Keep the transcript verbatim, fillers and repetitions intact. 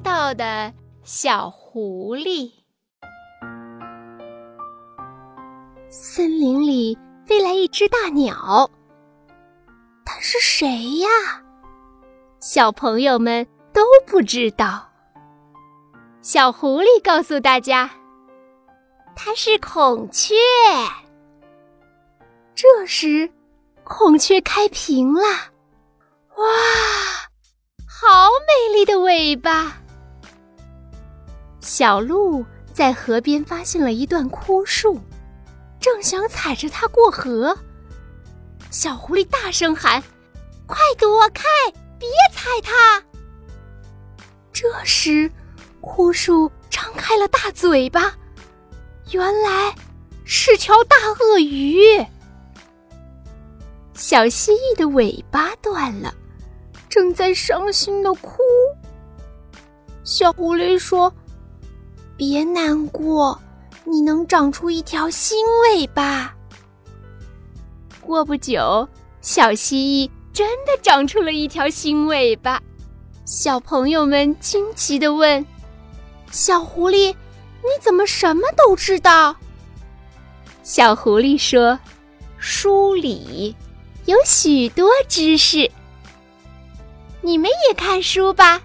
知道的小狐狸。森林里飞来一只大鸟，但是谁呀？小朋友们都不知道。小狐狸告诉大家，它是孔雀。这时，孔雀开屏了，哇，好美丽的尾巴！小鹿在河边发现了一段枯树，正想踩着它过河，小狐狸大声喊：“快躲开，别踩它！”这时，枯树张开了大嘴巴，原来是条大鳄鱼。小蜥蜴的尾巴断了，正在伤心地哭。小狐狸说：“别难过，你能长出一条新尾巴。”过不久，小蜥蜴真的长出了一条新尾巴。小朋友们惊奇地问：“小狐狸，你怎么什么都知道？”小狐狸说：“书里有许多知识，你们也看书吧。”